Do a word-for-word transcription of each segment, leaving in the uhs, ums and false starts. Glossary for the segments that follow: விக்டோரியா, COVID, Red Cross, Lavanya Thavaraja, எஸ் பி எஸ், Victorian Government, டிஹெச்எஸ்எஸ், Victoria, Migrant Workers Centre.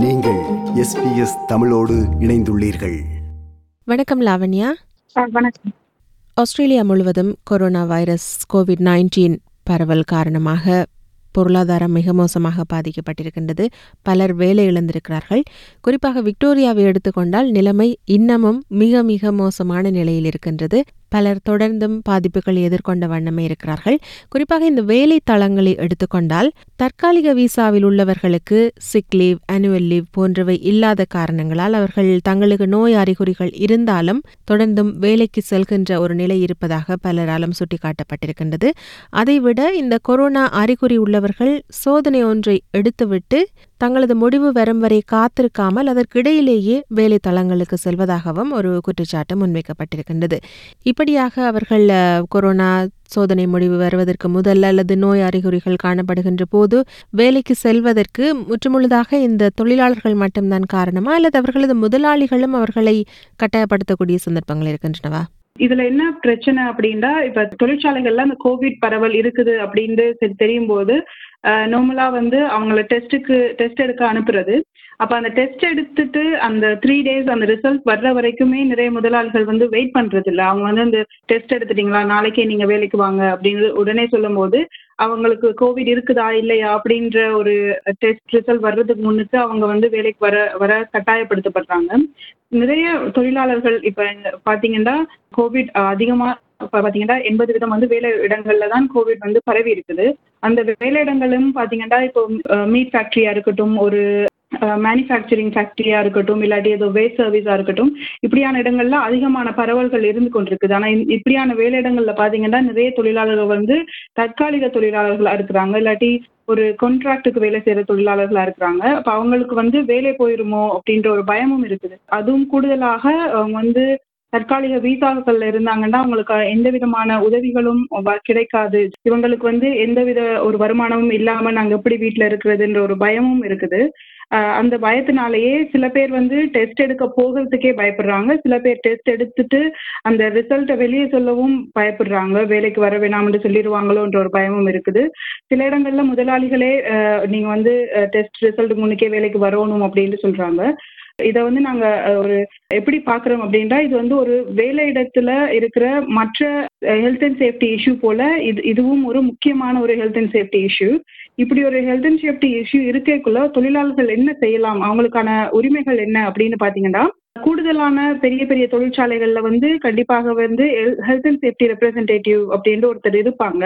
நீங்கள் எஸ் பி எஸ் தமிழோடு இணைந்துள்ளீர்கள். வணக்கம் லாவண்யா. வணக்கம். ஆஸ்திரேலியா முழுவதும் கொரோனா வைரஸ் கோவிட் நைன்டீன் பரவல் காரணமாக பொருளாதாரம் மிக மோசமாக பாதிக்கப்பட்டிருக்கின்றது. பலர் வேலை இழந்திருக்கிறார்கள். குறிப்பாக விக்டோரியாவை எடுத்துக்கொண்டால் நிலைமை இன்னமும் மிக மிக மோசமான நிலையில் இருக்கின்றது. பலர் தொடர்ந்தும் பாதிப்புகளை எதிர்கொண்ட வண்ணமே இருக்கிறார்கள். குறிப்பாக இந்த வேலை தளங்களை எடுத்துக்கொண்டால் தற்காலிக விசாவில் உள்ளவர்களுக்கு சிக் லீவ், ஆனுவல் லீவ் போன்றவை இல்லாத காரணங்களால் அவர்கள் தங்களுக்கு நோய் அறிகுறிகள் இருந்தாலும் தொடர்ந்தும் வேலைக்கு செல்கின்ற ஒரு நிலை இருப்பதாக பலராலும் சுட்டிக்காட்டப்பட்டிருக்கின்றது. அதைவிட இந்த கொரோனா அறிகுறி உள்ளவர்கள் சோதனை ஒன்றை எடுத்துவிட்டு தங்களது முடிவு வரும் வரை காத்திருக்காமல் அதற்கிடையிலேயே வேலை தளங்களுக்கு செல்வதாகவும் ஒரு குற்றச்சாட்டு முன்வைக்கப்பட்டிருக்கின்றது. இப்படியாக அவர்கள் கொரோனா சோதனை முடிவு வருவதற்கு முதல்ல அல்லது நோய் அறிகுறிகள் காணப்படுகின்ற போது வேலைக்கு செல்வதற்கு முற்றுமுழுதாக இந்த தொழிலாளர்கள் மட்டும்தான் காரணமா, அல்லது அவர்களது முதலாளிகளும் அவர்களை கட்டாயப்படுத்தக்கூடிய சந்தர்ப்பங்கள் இருக்கின்றனவா? இதுல என்ன பிரச்சனை அப்படின்னா, இப்ப தொழிற்சாலைகள்ல அந்த கோவிட் பரவல் இருக்குது அப்படின்னு தெரியும் போது நார்மலா வந்து அவங்கள டெஸ்ட்டுக்கு டெஸ்ட் எடுக்க அனுப்புறது. அப்போ அந்த டெஸ்ட் எடுத்துட்டு அந்த த்ரீ டேஸ் அந்த ரிசல்ட் வர்ற வரைக்குமே நிறைய முதலாளிகள் வந்து வெயிட் பண்றது இல்லை. அவங்க வந்து அந்த டெஸ்ட் எடுத்துட்டீங்களா, நாளைக்கே நீங்க வேலைக்கு வாங்க அப்படின்னு உடனே சொல்லும் போது அவங்களுக்கு கோவிட் இருக்குதா இல்லையா அப்படின்ற ஒரு டெஸ்ட் ரிசல்ட் வர்றதுக்கு முன்னுக்கு அவங்க வந்து வேலைக்கு வர வர கட்டாயப்படுத்தப்படுறாங்க. நிறைய தொழிலாளர்கள் இப்ப பாத்தீங்கன்னா கோவிட் அதிகமா பாத்தீங்கன்னா எண்பது வீதம் வந்து வேலை இடங்கள்ல தான் கோவிட் வந்து பரவி இருக்குது. அந்த வேலை இடங்களும் பாத்தீங்கன்னா இப்போ மீட் ஃபேக்டரியா இருக்கட்டும், ஒரு மேனுஃபேக்சரிங் ஃபேக்டரியா இருக்கட்டும், இல்லாட்டி ஏதோ வேஸ்ட் சர்வீஸா இருக்கட்டும், இப்படியான இடங்கள்ல அதிகமான பரவல்கள் இருந்து கொண்டிருக்குது. ஆனா இப்படியான வேலை இடங்கள்ல பாத்தீங்கன்னா நிறைய தொழிலாளர்கள் வந்து தற்காலிக தொழிலாளர்களா இருக்கிறாங்க, இல்லாட்டி ஒரு கான்ட்ராக்டுக்கு வேலை செய்யற தொழிலாளர்களா இருக்கிறாங்க. அப்ப அவங்களுக்கு வந்து வேலை போயிருமோ அப்படின்ற ஒரு பயமும் இருக்குது. அதுவும் கூடுதலாக அவங்க வந்து தற்காலிக வீசாக்கள்ல இருந்தாங்கன்னா அவங்களுக்கு எந்த விதமான உதவிகளும் கிடைக்காது. இவங்களுக்கு வந்து எந்தவித ஒரு வருமானமும் இல்லாம நாங்க எப்படி வீட்டுல இருக்கிறதுன்ற ஒரு பயமும் இருக்குது. அந்த பயத்தினாலேயே சில பேர் வந்து டெஸ்ட் எடுக்க போகிறதுக்கே பயப்படுறாங்க, சில பேர் டெஸ்ட் எடுத்துட்டு அந்த ரிசல்ட்டை வெளியே சொல்லவும் பயப்படுறாங்க, வேலைக்கு வர வேணாம்னு சொல்லிடுவாங்களோன்ற ஒரு பயமும் இருக்குது. சில இடங்கள்ல முதலாளிகளே நீங்க வந்து டெஸ்ட் ரிசல்ட் முன்னுக்கே வேலைக்கு வரணும் அப்படின்னு சொல்றாங்க. இதை வந்து நாங்க ஒரு எப்படி பாக்குறோம் அப்படின்னா, இது வந்து ஒரு வேலை இடத்துல இருக்கிற மற்ற ஹெல்த் அண்ட் சேஃப்டி இஷ்யூ போல இது இதுவும் ஒரு முக்கியமான ஒரு ஹெல்த் அண்ட் சேஃப்டி இஷ்யூ. இப்படி ஒரு ஹெல்த் அண்ட் சேஃப்டி இஷ்யூ இருக்கக்குள்ள தொழிலாளர்கள் என்ன செய்யலாம், அவங்களுக்கான உரிமைகள் என்ன அப்படின்னு பாத்தீங்கன்னா, கூடுதலான பெரிய பெரிய தொழிற்சாலைகள்ல வந்து கண்டிப்பாக வந்து ஹெல்த் அண்ட் சேஃப்டி ரெப்ரசன்டேட்டிவ் அப்படின்னு ஒருத்தர் இருப்பாங்க.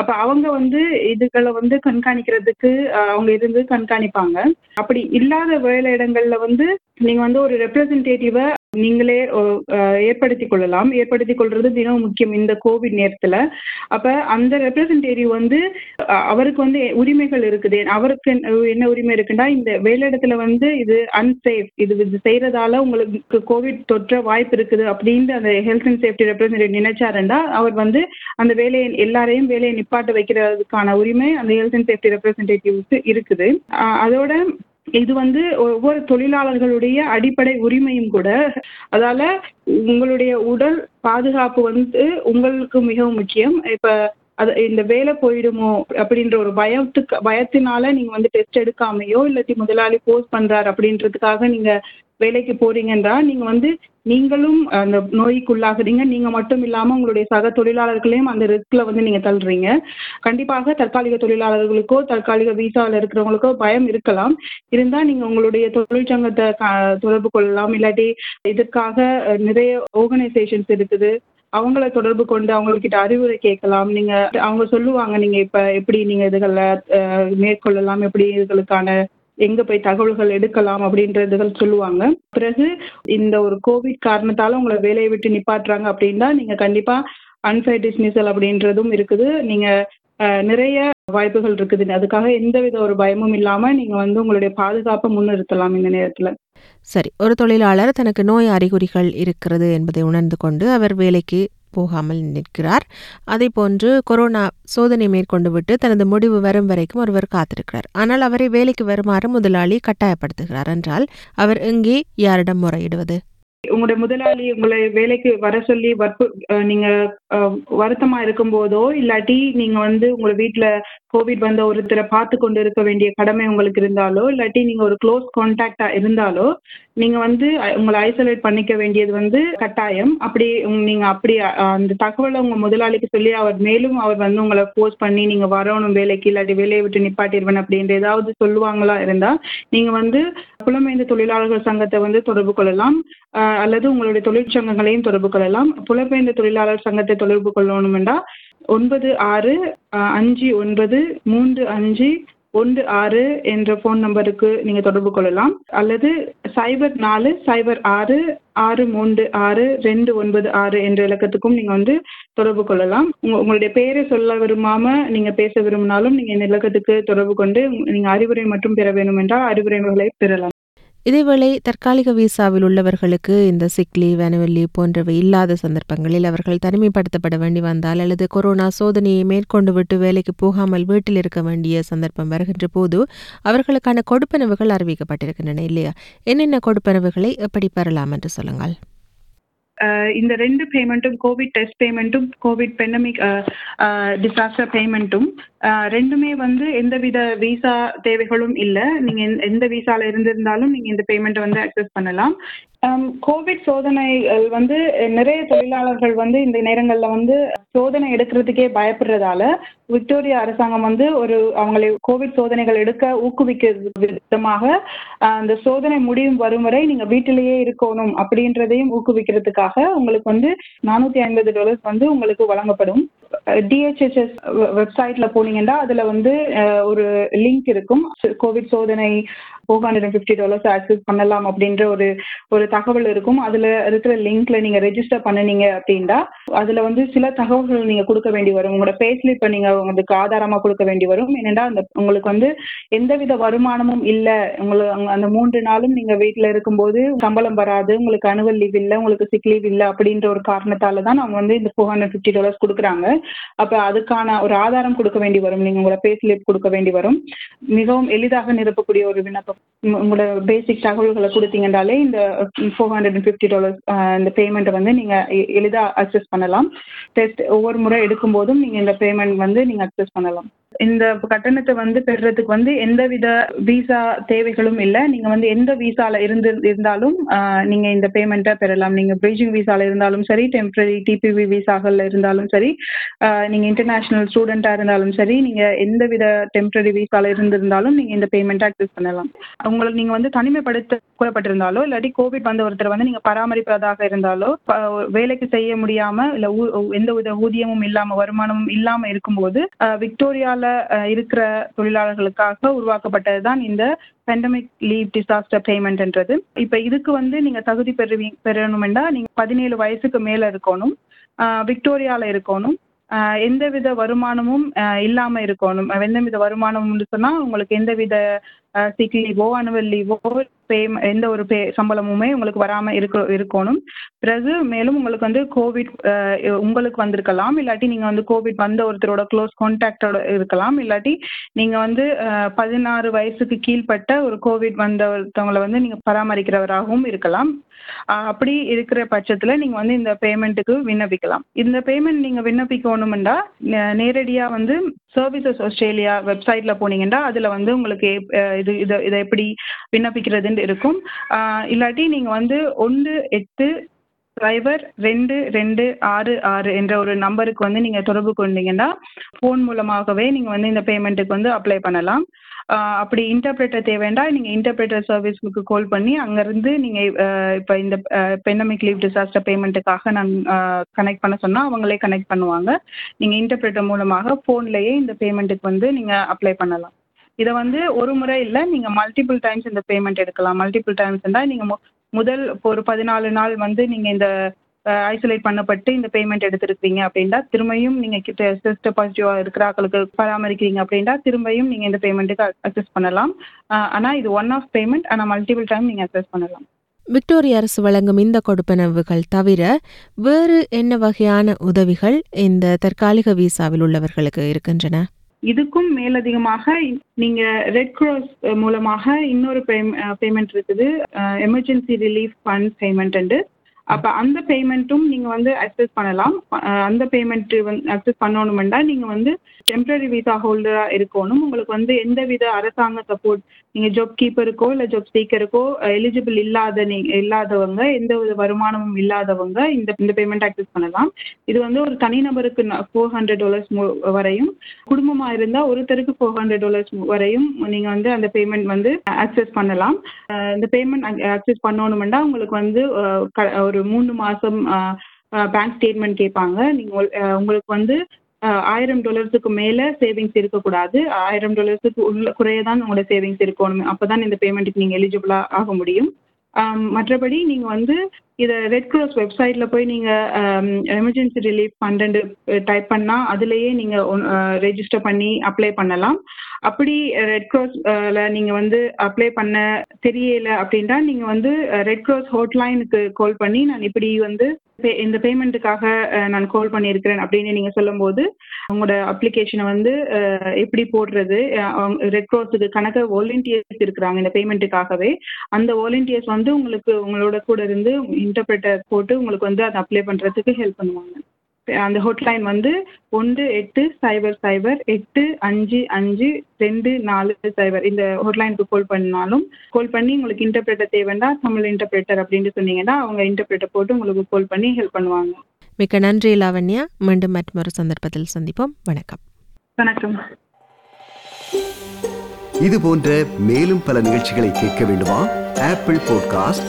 அப்ப அவங்க வந்து இதுகளை வந்து கண்காணிக்கிறதுக்கு அவங்க இருந்து கண்காணிப்பாங்க. அப்படி இல்லாத வேலை இடங்கள்ல வந்து நீங்க வந்து ஒரு ரெப்ரசன்டேட்டிவை நீங்களே ஏற்படுத்திக் கொள்ளலாம். ஏற்படுத்திக் கொள்றது தினம் முக்கியம் இந்த கோவிட் நேரத்துல. அப்ப அந்த ரெப்ரசன்டேட்டிவ் வந்து அவருக்கு வந்து உரிமைகள் இருக்குது. அவருக்கு என்ன உரிமை இருக்குன்னா, இந்த வேலை இடத்துல வந்து இது அன்சேஃப், இது செய்யறதால உங்களுக்கு கோவிட் தொற்ற வாய்ப்பு இருக்குது அப்படின்னு அந்த ஹெல்த் அண்ட் சேஃப்டி ரெப்ரசன்டேட்டிவ் நினைச்சாருன்னா அவர் வந்து அந்த வேலையை எல்லாரையும் வேலையை நிப்பாட்ட வைக்கிறதுக்கான உரிமை அந்த ஹெல்த் அண்ட் சேஃப்டி ரெப்ரசன்டேட்டிவ்க்கு இருக்குது. அதோட இது வந்து ஒவ்வொரு தொழிலாளர்களுடைய அடிப்படை உரிமையும் கூட. அதால உங்களுடைய உடல் பாதுகாப்பு வந்து உங்களுக்கு மிகவும் முக்கியம். இப்ப அது இந்த வேலை போயிடுமோ அப்படின்ற ஒரு பயத்துக்கு பயத்தினால நீங்க வந்து டெஸ்ட் எடுக்காமையோ இல்லாட்டி முதலாளி போஸ்ட் பண்றாரு அப்படின்றதுக்காக நீங்க வேலைக்கு போறீங்கன்னா நீங்க வந்து நீங்களும் அந்த நோய்க்குள்ளாகிறீங்க. நீங்க மட்டும் இல்லாம உங்களுடைய சக தொழிலாளர்களையும் அந்த ரிஸ்க்ல வந்து நீங்க தள்ளுறீங்க. கண்டிப்பாக தற்காலிக தொழிலாளர்களுக்கோ தற்காலிக விசாவில் இருக்கிறவங்களுக்கோ பயம் இருக்கலாம். இருந்தா நீங்க உங்களுடைய தொழிற்சங்கத்தை தொடர்பு கொள்ளலாம், இல்லாட்டி இதற்காக நிறைய ஆர்கனைசேஷன்ஸ் இருக்குது, அவங்கள தொடர்பு கொண்டு அவங்கக்கிட்ட அறிவுரை கேட்கலாம். நீங்க அவங்க சொல்லுவாங்க நீங்க இப்ப எப்படி நீங்க இதுகளை மேற்கொள்ளலாம், எப்படி இதுகளுக்கான எங்க போய் தகவல்கள் எடுக்கலாம் அப்படின்றதுகள் சொல்லுவாங்க. பிறகு இந்த ஒரு கோவிட் காரணத்தால உங்களை வேலையை விட்டு நிப்பாட்டுறாங்க அப்படின்னா நீங்க கண்டிப்பா அன்சைட் டிஸ்மிசல் அப்படின்றதும் இருக்குது. நீங்க நிறைய வாய்ப்புகள் இருக்குது. அதுக்காக எந்தவித ஒரு பயமும் இல்லாம நீங்க வந்து உங்களுடைய பாதுகாப்பை முன்னிறுத்தலாம் இந்த நேரத்துல. சரி, ஒரு தொழிலாளர் தனக்கு நோய் அறிகுறிகள் இருக்கிறது என்பதை உணர்ந்து கொண்டு அவர் வேலைக்கு போகாமல் நிற்கிறார். அதே போன்று கொரோனா சோதனை மேற்கொண்டு விட்டு தனது முடிவு வரும் வரைக்கும் ஒருவர் காத்திருக்கிறார். ஆனால் அவரை வேலைக்கு வருமாறு முதலாளி கட்டாயப்படுத்துகிறார் என்றால் அவர் எங்கே யாரிடம் முறையிடுவது? உங்களுடைய முதலாளி உங்களை வேலைக்கு வர சொல்லி வற்பு நீங்க வருத்தமா இருக்கும் போதோ இல்லாட்டி நீங்க வந்து உங்களை வீட்டுல கோவிட் வந்த ஒருத்தரை பார்த்து கொண்டு இருக்க வேண்டிய கடமை உங்களுக்கு இருந்தாலோ இல்லாட்டி நீங்கள் ஒரு க்ளோஸ் கான்டாக்டா இருந்தாலோ நீங்கள் வந்து உங்களை ஐசோலேட் பண்ணிக்க வேண்டியது வந்து கட்டாயம். அப்படி நீங்கள் அப்படி அந்த தகவலை உங்கள் முதலாளிக்கு சொல்லி அவர் மேலும் அவர் வந்து உங்களை ஃபோர்ஸ் பண்ணி நீங்கள் வரணும் வேலைக்கு இல்லாட்டி வேலையை விட்டு நிப்பாட்டிடுவேன் அப்படின்ற ஏதாவது சொல்லுவாங்களா இருந்தால் நீங்கள் வந்து புலம்பெயர்ந்த தொழிலாளர்கள் சங்கத்தை வந்து தொடர்பு கொள்ளலாம், அல்லது உங்களுடைய தொழிற்சங்கங்களையும் தொடர்பு கொள்ளலாம். புலம்பெயர்ந்த தொழிலாளர் சங்கத்தை தொடர்பு கொள்ளணும்னா ஒன்பது ஆறு அஞ்சு ஒன்பது மூன்று அஞ்சு ஒன்று ஆறு என்ற ஃபோன் நம்பருக்கு நீங்கள் தொடர்பு கொள்ளலாம், அல்லது சைபர் நாலு சைபர் ஆறு ஆறு மூன்று ஆறு ரெண்டு ஒன்பது ஆறு என்ற இலக்கத்துக்கும் நீங்கள் வந்து தொடர்பு கொள்ளலாம். உங்க உங்களுடைய பேரை சொல்ல விரும்பாமல் நீங்கள் பேச விரும்பினாலும் நீங்கள் இந்த இலக்கத்துக்கு தொடர்பு கொண்டு நீங்கள் அறிவுரை மட்டும் பெற வேண்டும் என்றால் அறிவுரைகளை பெறலாம். இதேவேளை தற்காலிக விசாவில் உள்ளவர்களுக்கு இந்த சிக்லி வேனுவல்லி போன்றவை இல்லாத சந்தர்ப்பங்களில் அவர்கள் தனிமைப்படுத்தப்பட வேண்டி வந்தால் அல்லது கொரோனா சோதனையை மேற்கொண்டு விட்டு வேலைக்கு போகாமல் வீட்டில் இருக்க வேண்டிய சந்தர்ப்பம் வருகின்ற போது அவர்களுக்கான கொடுப்பனவுகள் அறிவிக்கப்பட்டிருக்கின்றன இல்லையா? என்னென்ன கொடுப்பனவுகளை எப்படி பெறலாம் என்று சொல்லுங்கள். இந்த ரெண்டு பேமெண்ட்டும் கோவிட் டெஸ்ட் பேமெண்ட்டும் கோவிட் பெண்டமிக் டிசாஸ்டர் பேமெண்ட்டும் ரெண்டுமே வந்து எந்தவித விசா தேவைகளும் இல்லை. நீங்கள் எந்த விசாவில் இருந்திருந்தாலும் நீங்கள் இந்த பேமெண்ட்டை வந்து அக்சஸ் பண்ணலாம். கோவிட் சோதனைகள் வந்து நிறைய தொழிலாளர்கள் வந்து இந்த நேரங்களில் வந்து சோதனை எடுக்கிறதுக்கே பயப்படுறதால விக்டோரியா அரசாங்கம் வந்து ஒரு அவங்களை கோவிட் சோதனைகள் எடுக்க ஊக்குவிக்க விதமாக அந்த சோதனை முடியும் வரும் வரை நீங்கள் வீட்டிலேயே இருக்கணும் அப்படின்றதையும் ஊக்குவிக்கிறதுக்காக உங்களுக்கு வந்து நானூற்றி ஐம்பது டாலர்ஸ் வந்து உங்களுக்கு வழங்கப்படும். டிஹெச்எஸ்எஸ் வெப்சைட்ல போனீங்கன்னா அதுல வந்து ஒரு லிங்க் இருக்கும், கோவிட் சோதனை four hundred and fifty dollars access பண்ணலாம் அப்படின்ற ஒரு ஒரு தகவல் இருக்கும். அதுல இருக்கிற லிங்க்ல நீங்க ரெஜிஸ்டர் பண்ணினீங்க அப்படின்னா அதுல வந்து சில தகவல்கள் நீங்க கொடுக்க வேண்டி வரும். உங்களோட பேஸ்லிப்பை நீங்க உங்களுக்கு ஆதாரமா கொடுக்க வேண்டி வரும். ஏன்னா அந்த உங்களுக்கு வந்து எந்தவித வருமானமும் இல்லை, உங்களுக்கு அந்த மூன்று நாளும் நீங்க வீட்டுல இருக்கும்போது சம்பளம் வராது, உங்களுக்கு அனுவல் லீவ் இல்லை, உங்களுக்கு சிக் லீவ் இல்லை அப்படின்ற ஒரு காரணத்தால தான் அவங்க வந்து இந்த ஃபோர் ஹண்ட்ரட் ஃபிஃப்டி டாலர்ஸ் கொடுக்குறாங்க. அப்ப அதுக்கான ஒரு ஆதாரம் கொடுக்க வேண்டி வரும், நீங்க உங்களோட பேஸ்லிப் கொடுக்க வேண்டி வரும். மிகவும் எளிதாக நிரப்பக்கூடிய ஒரு விண்ணப்பம். உங்களோட பேசிக் தகவல்களை கொடுத்தீங்கன்னாலே இந்த four hundred and fifty dollars இந்த பேமெண்ட்டை வந்து நீங்க எளிதாக அக்சஸ் பண்ணலாம். டெஸ்ட் ஒவ்வொரு முறை எடுக்கும் போதும் நீங்க இந்த பேமெண்ட் வந்து நீங்க அக்சஸ் பண்ணலாம். இந்த கட்டணத்தை வந்து பெறுறதுக்கு வந்து எந்தவித விசா தேவைகளும் இல்லை. நீங்க வந்து எந்த விசால இருந்து இருந்தாலும் நீங்க இந்த பேமெண்ட்டை பெறலாம். நீங்க பிரீஜிங் விசால இருந்தாலும் சரி, டெம்பரரி டிபிவி விசாக்கள்ல இருந்தாலும் சரி, நீங்க இன்டர்நேஷனல் ஸ்டூடெண்டா இருந்தாலும் சரி, நீங்க எந்தவித டெம்பரரி விசால இருந்திருந்தாலும் நீங்க இந்த பேமெண்ட்டை அக்சஸ் பண்ணலாம். உங்களுக்கு நீங்க வந்து தனிமைப்படுத்த கூறப்பட்டிருந்தாலோ இல்லாட்டி கோவிட் வந்த ஒருத்தர் வந்து நீங்க பராமரிப்பதாக இருந்தாலோ வேலைக்கு செய்ய முடியாம இல்ல எந்தவித ஊதியமும் இல்லாம வருமானமும் இல்லாம இருக்கும்போது விக்டோரியால இருக்கிற தொழிலாளர்களுக்காக உருவாக்கப்பட்டதுதான் இந்த பேண்டமிக் லீவ் டிசாஸ்டர் பேமெண்ட்ன்றது. இப்ப இதுக்கு வந்து நீங்க தகுதி பெறுவீ பெறணும்னா நீங்க பதினேழு வயசுக்கு மேல இருக்கணும், விக்டோரியால இருக்கணும், எந்தவித வருமானமும் இல்லாம இருக்கணும். எந்தவித வருமானம்னு சொன்னா உங்களுக்கு எந்தவித சிக் லீவோ அனுவல் லீவோ பே எந்த ஒரு பே சம்பளமுமே உங்களுக்கு வராமல் இருக்க இருக்கணும். பிறகு மேலும் உங்களுக்கு வந்து கோவிட் உங்களுக்கு வந்திருக்கலாம், இல்லாட்டி நீங்கள் வந்து கோவிட் வந்த ஒருத்தரோட க்ளோஸ் கான்டாக்டோட இருக்கலாம், இல்லாட்டி நீங்கள் வந்து பதினாறு வயசுக்கு கீழ்பட்ட ஒரு கோவிட் வந்த ஒருத்தவங்களை வந்து நீங்கள் பராமரிக்கிறவராகவும் இருக்கலாம். அப்படி இருக்கிற பட்சத்தில் நீங்கள் வந்து இந்த பேமெண்ட்டுக்கு விண்ணப்பிக்கலாம். இந்த பேமெண்ட் நீங்கள் விண்ணப்பிக்கணும்னா நேரடியாக வந்து சர்வீசஸ் ஆஸ்திரேலியா வெப்சைட்டில் போனீங்கன்னா அதில் வந்து உங்களுக்கு இது இதை இதை எப்படி விண்ணப்பிக்கிறதுன்னு இருக்கும். இல்லாட்டி நீங்கள் வந்து ஒன்று எட்டு சைபர் ரெண்டு ரெண்டு ஆறு ஆறு என்ற ஒரு நம்பருக்கு வந்து நீங்கள் தொடர்பு கொண்டீங்கன்னா ஃபோன் மூலமாகவே நீங்கள் வந்து இந்த பேமெண்ட்டுக்கு வந்து அப்ளை பண்ணலாம். அப்படி இன்டர்பிரேட்டர் தேவைண்டா நீங்கள் இன்டர்பிரேட்டர் சர்வீஸ்க்கு கால் பண்ணி அங்கேருந்து நீங்கள் இப்போ இந்த பேண்டமிக் லீவ் டிசாஸ்டர் பேமெண்ட்டுக்காக நாங்கள் கனெக்ட் பண்ண சொன்னால் அவங்களே கனெக்ட் பண்ணுவாங்க. நீங்கள் இன்டர்பிரேட்டர் மூலமாக ஃபோன்லேயே இந்த பேமெண்ட்டுக்கு வந்து நீங்கள் அப்ளை பண்ணலாம். இதை வந்து ஒரு முறை இல்லை, நீங்கள் மல்டிபிள் டைம்ஸ் இந்த பேமெண்ட் எடுக்கலாம். மல்டிபிள் டைம்ஸ் இருந்தால் நீங்கள் முதல் ஒரு பதினாலு நாள் வந்து நீங்கள் இந்த ஐசோலேட் பண்ணப்பட்டு இந்த பேமெண்ட் எடுத்துருக்கீங்க அப்படின்னா திரும்பியும் நீங்கள் டெஸ்ட் பாசிட்டிவாக இருக்கிற ஆட்களுக்கு பராமரிக்கிறீங்க அப்படின்னா திரும்பியும் நீங்கள் இந்த பேமெண்ட்டுக்கு அக்சஸ் பண்ணலாம். ஆனால் இது ஒன் ஆஃப் பேமெண்ட், ஆனால் மல்டிபிள் டைம் நீங்கள் அக்சஸ் பண்ணலாம். விக்டோரியா அரசு வழங்கும் இந்த கொடுப்பனவுகள் தவிர வேறு என்ன வகையான உதவிகள் இந்த தற்காலிக விசாவில் உள்ளவர்களுக்கு இருக்கின்றன? இதுக்கும் மேலதிகமாக நீங்க ரெட் கிராஸ் மூலமாக இன்னொரு பேமெண்ட் இருக்குது, எமர்ஜென்சி ரிலீஃப் ஃபண்ட் பேமெண்ட். அப்போ அந்த பேமெண்ட்டும் நீங்கள் வந்து அக்சஸ் பண்ணலாம். அந்த பேமெண்ட்டு வந்து அக்சஸ் பண்ணணுமெண்டா நீங்கள் வந்து டெம்பரரி விசா ஹோல்டராக இருக்கணும். உங்களுக்கு வந்து எந்த வித அரசாங்க சப்போர்ட், நீங்கள் ஜாப் கீப்பருக்கோ இல்லை ஜாப் சீக்கருக்கோ எலிஜிபிள் இல்லாத நீ இல்லாதவங்க, எந்த வித வருமானமும் இல்லாதவங்க இந்த இந்த பேமெண்ட் அக்சஸ் பண்ணலாம். இது வந்து ஒரு தனிநபருக்கு ஃபோர் ஹண்ட்ரட் டாலர்ஸ் வரையும், குடும்பமாக இருந்தால் ஒருத்தருக்கு ஃபோர் ஹண்ட்ரட் டாலர்ஸ் வரையும் நீங்கள் வந்து அந்த பேமெண்ட் வந்து அக்சஸ் பண்ணலாம். இந்த பேமெண்ட் அக்சஸ் பண்ணணுமெண்டா உங்களுக்கு வந்து ஒரு மூணு மாதம் பேங்க் ஸ்டேட்மெண்ட் கேட்பாங்க. நீங்கள் உங்களுக்கு வந்து ஆயிரம் டாலர்ஸுக்கு மேலே சேவிங்ஸ் இருக்கக்கூடாது, ஆயிரம் டாலர்ஸுக்கு உள்ள குறையதான் உங்களோட சேவிங்ஸ் இருக்கணும். அப்போ தான் இந்த பேமெண்ட்டுக்கு நீங்கள் எலிஜிபிளாக ஆக முடியும். மற்றபடி நீங்கள் வந்து இதை ரெட் கிராஸ் வெப்சைட்டில் போய் நீங்கள் எமர்ஜென்சி ரிலீஃப் ஃபண்ட் டைப் பண்ணால் அதுலேயே நீங்கள் ரெஜிஸ்டர் பண்ணி அப்ளை பண்ணலாம். அப்படி ரெட் கிராஸில் நீங்கள் வந்து அப்ளை பண்ண தெரியலை அப்படின்னா நீங்கள் வந்து ரெட் கிராஸ் ஹாட்லைனுக்கு கால் பண்ணி நான் இப்படி வந்து இந்த பேமெண்ட்டுக்காக நான் கால் பண்ணியிருக்கிறேன் அப்படின்னு நீங்கள் சொல்லும்போது உங்களோட அப்ளிகேஷனை வந்து எப்படி போடுறது, ரெட் கிராஸுக்கு கணக்கு வாலண்டியர்ஸ் இருக்கிறாங்க இந்த பேமெண்ட்டுக்காகவே. அந்த வாலண்டியர்ஸ் வந்து உங்களுக்கு உங்களோட கூட இருந்து இன்டர்பிரேட்டர் போட்டு உங்களுக்கு வந்து அதை அப்ளை பண்ணுறதுக்கு ஹெல்ப் பண்ணுவாங்க. அந்த ஹாட்லைன் வந்து ஒன்று எட்டு சைபர் சைபர் எட்டு அஞ்சு அஞ்சு ரெண்டு நாலு சைபர் இந்த ஹாட்லைனுக்கு கால் பண்ணாலும் கால் பண்ணி உங்களுக்கு இன்டர்பிரேட்டர் தேவைன்னா தமிழ் இன்டர்பிரேட்டர் அப்படின்னு சொன்னீங்கன்னா அவங்க இன்டர்பிரேட்டர் போட்டு உங்களுக்கு கால் பண்ணி ஹெல்ப் பண்ணுவாங்க. மிக்க நன்றி லாவண்யா. மீண்டும் மற்றொரு சந்தர்ப்பத்தில் சந்திப்போம். வணக்கம். வணக்கம். இது போன்ற மேலும் பல நிகழ்ச்சிகளை கேட்க வேண்டுமா? Apple podcast,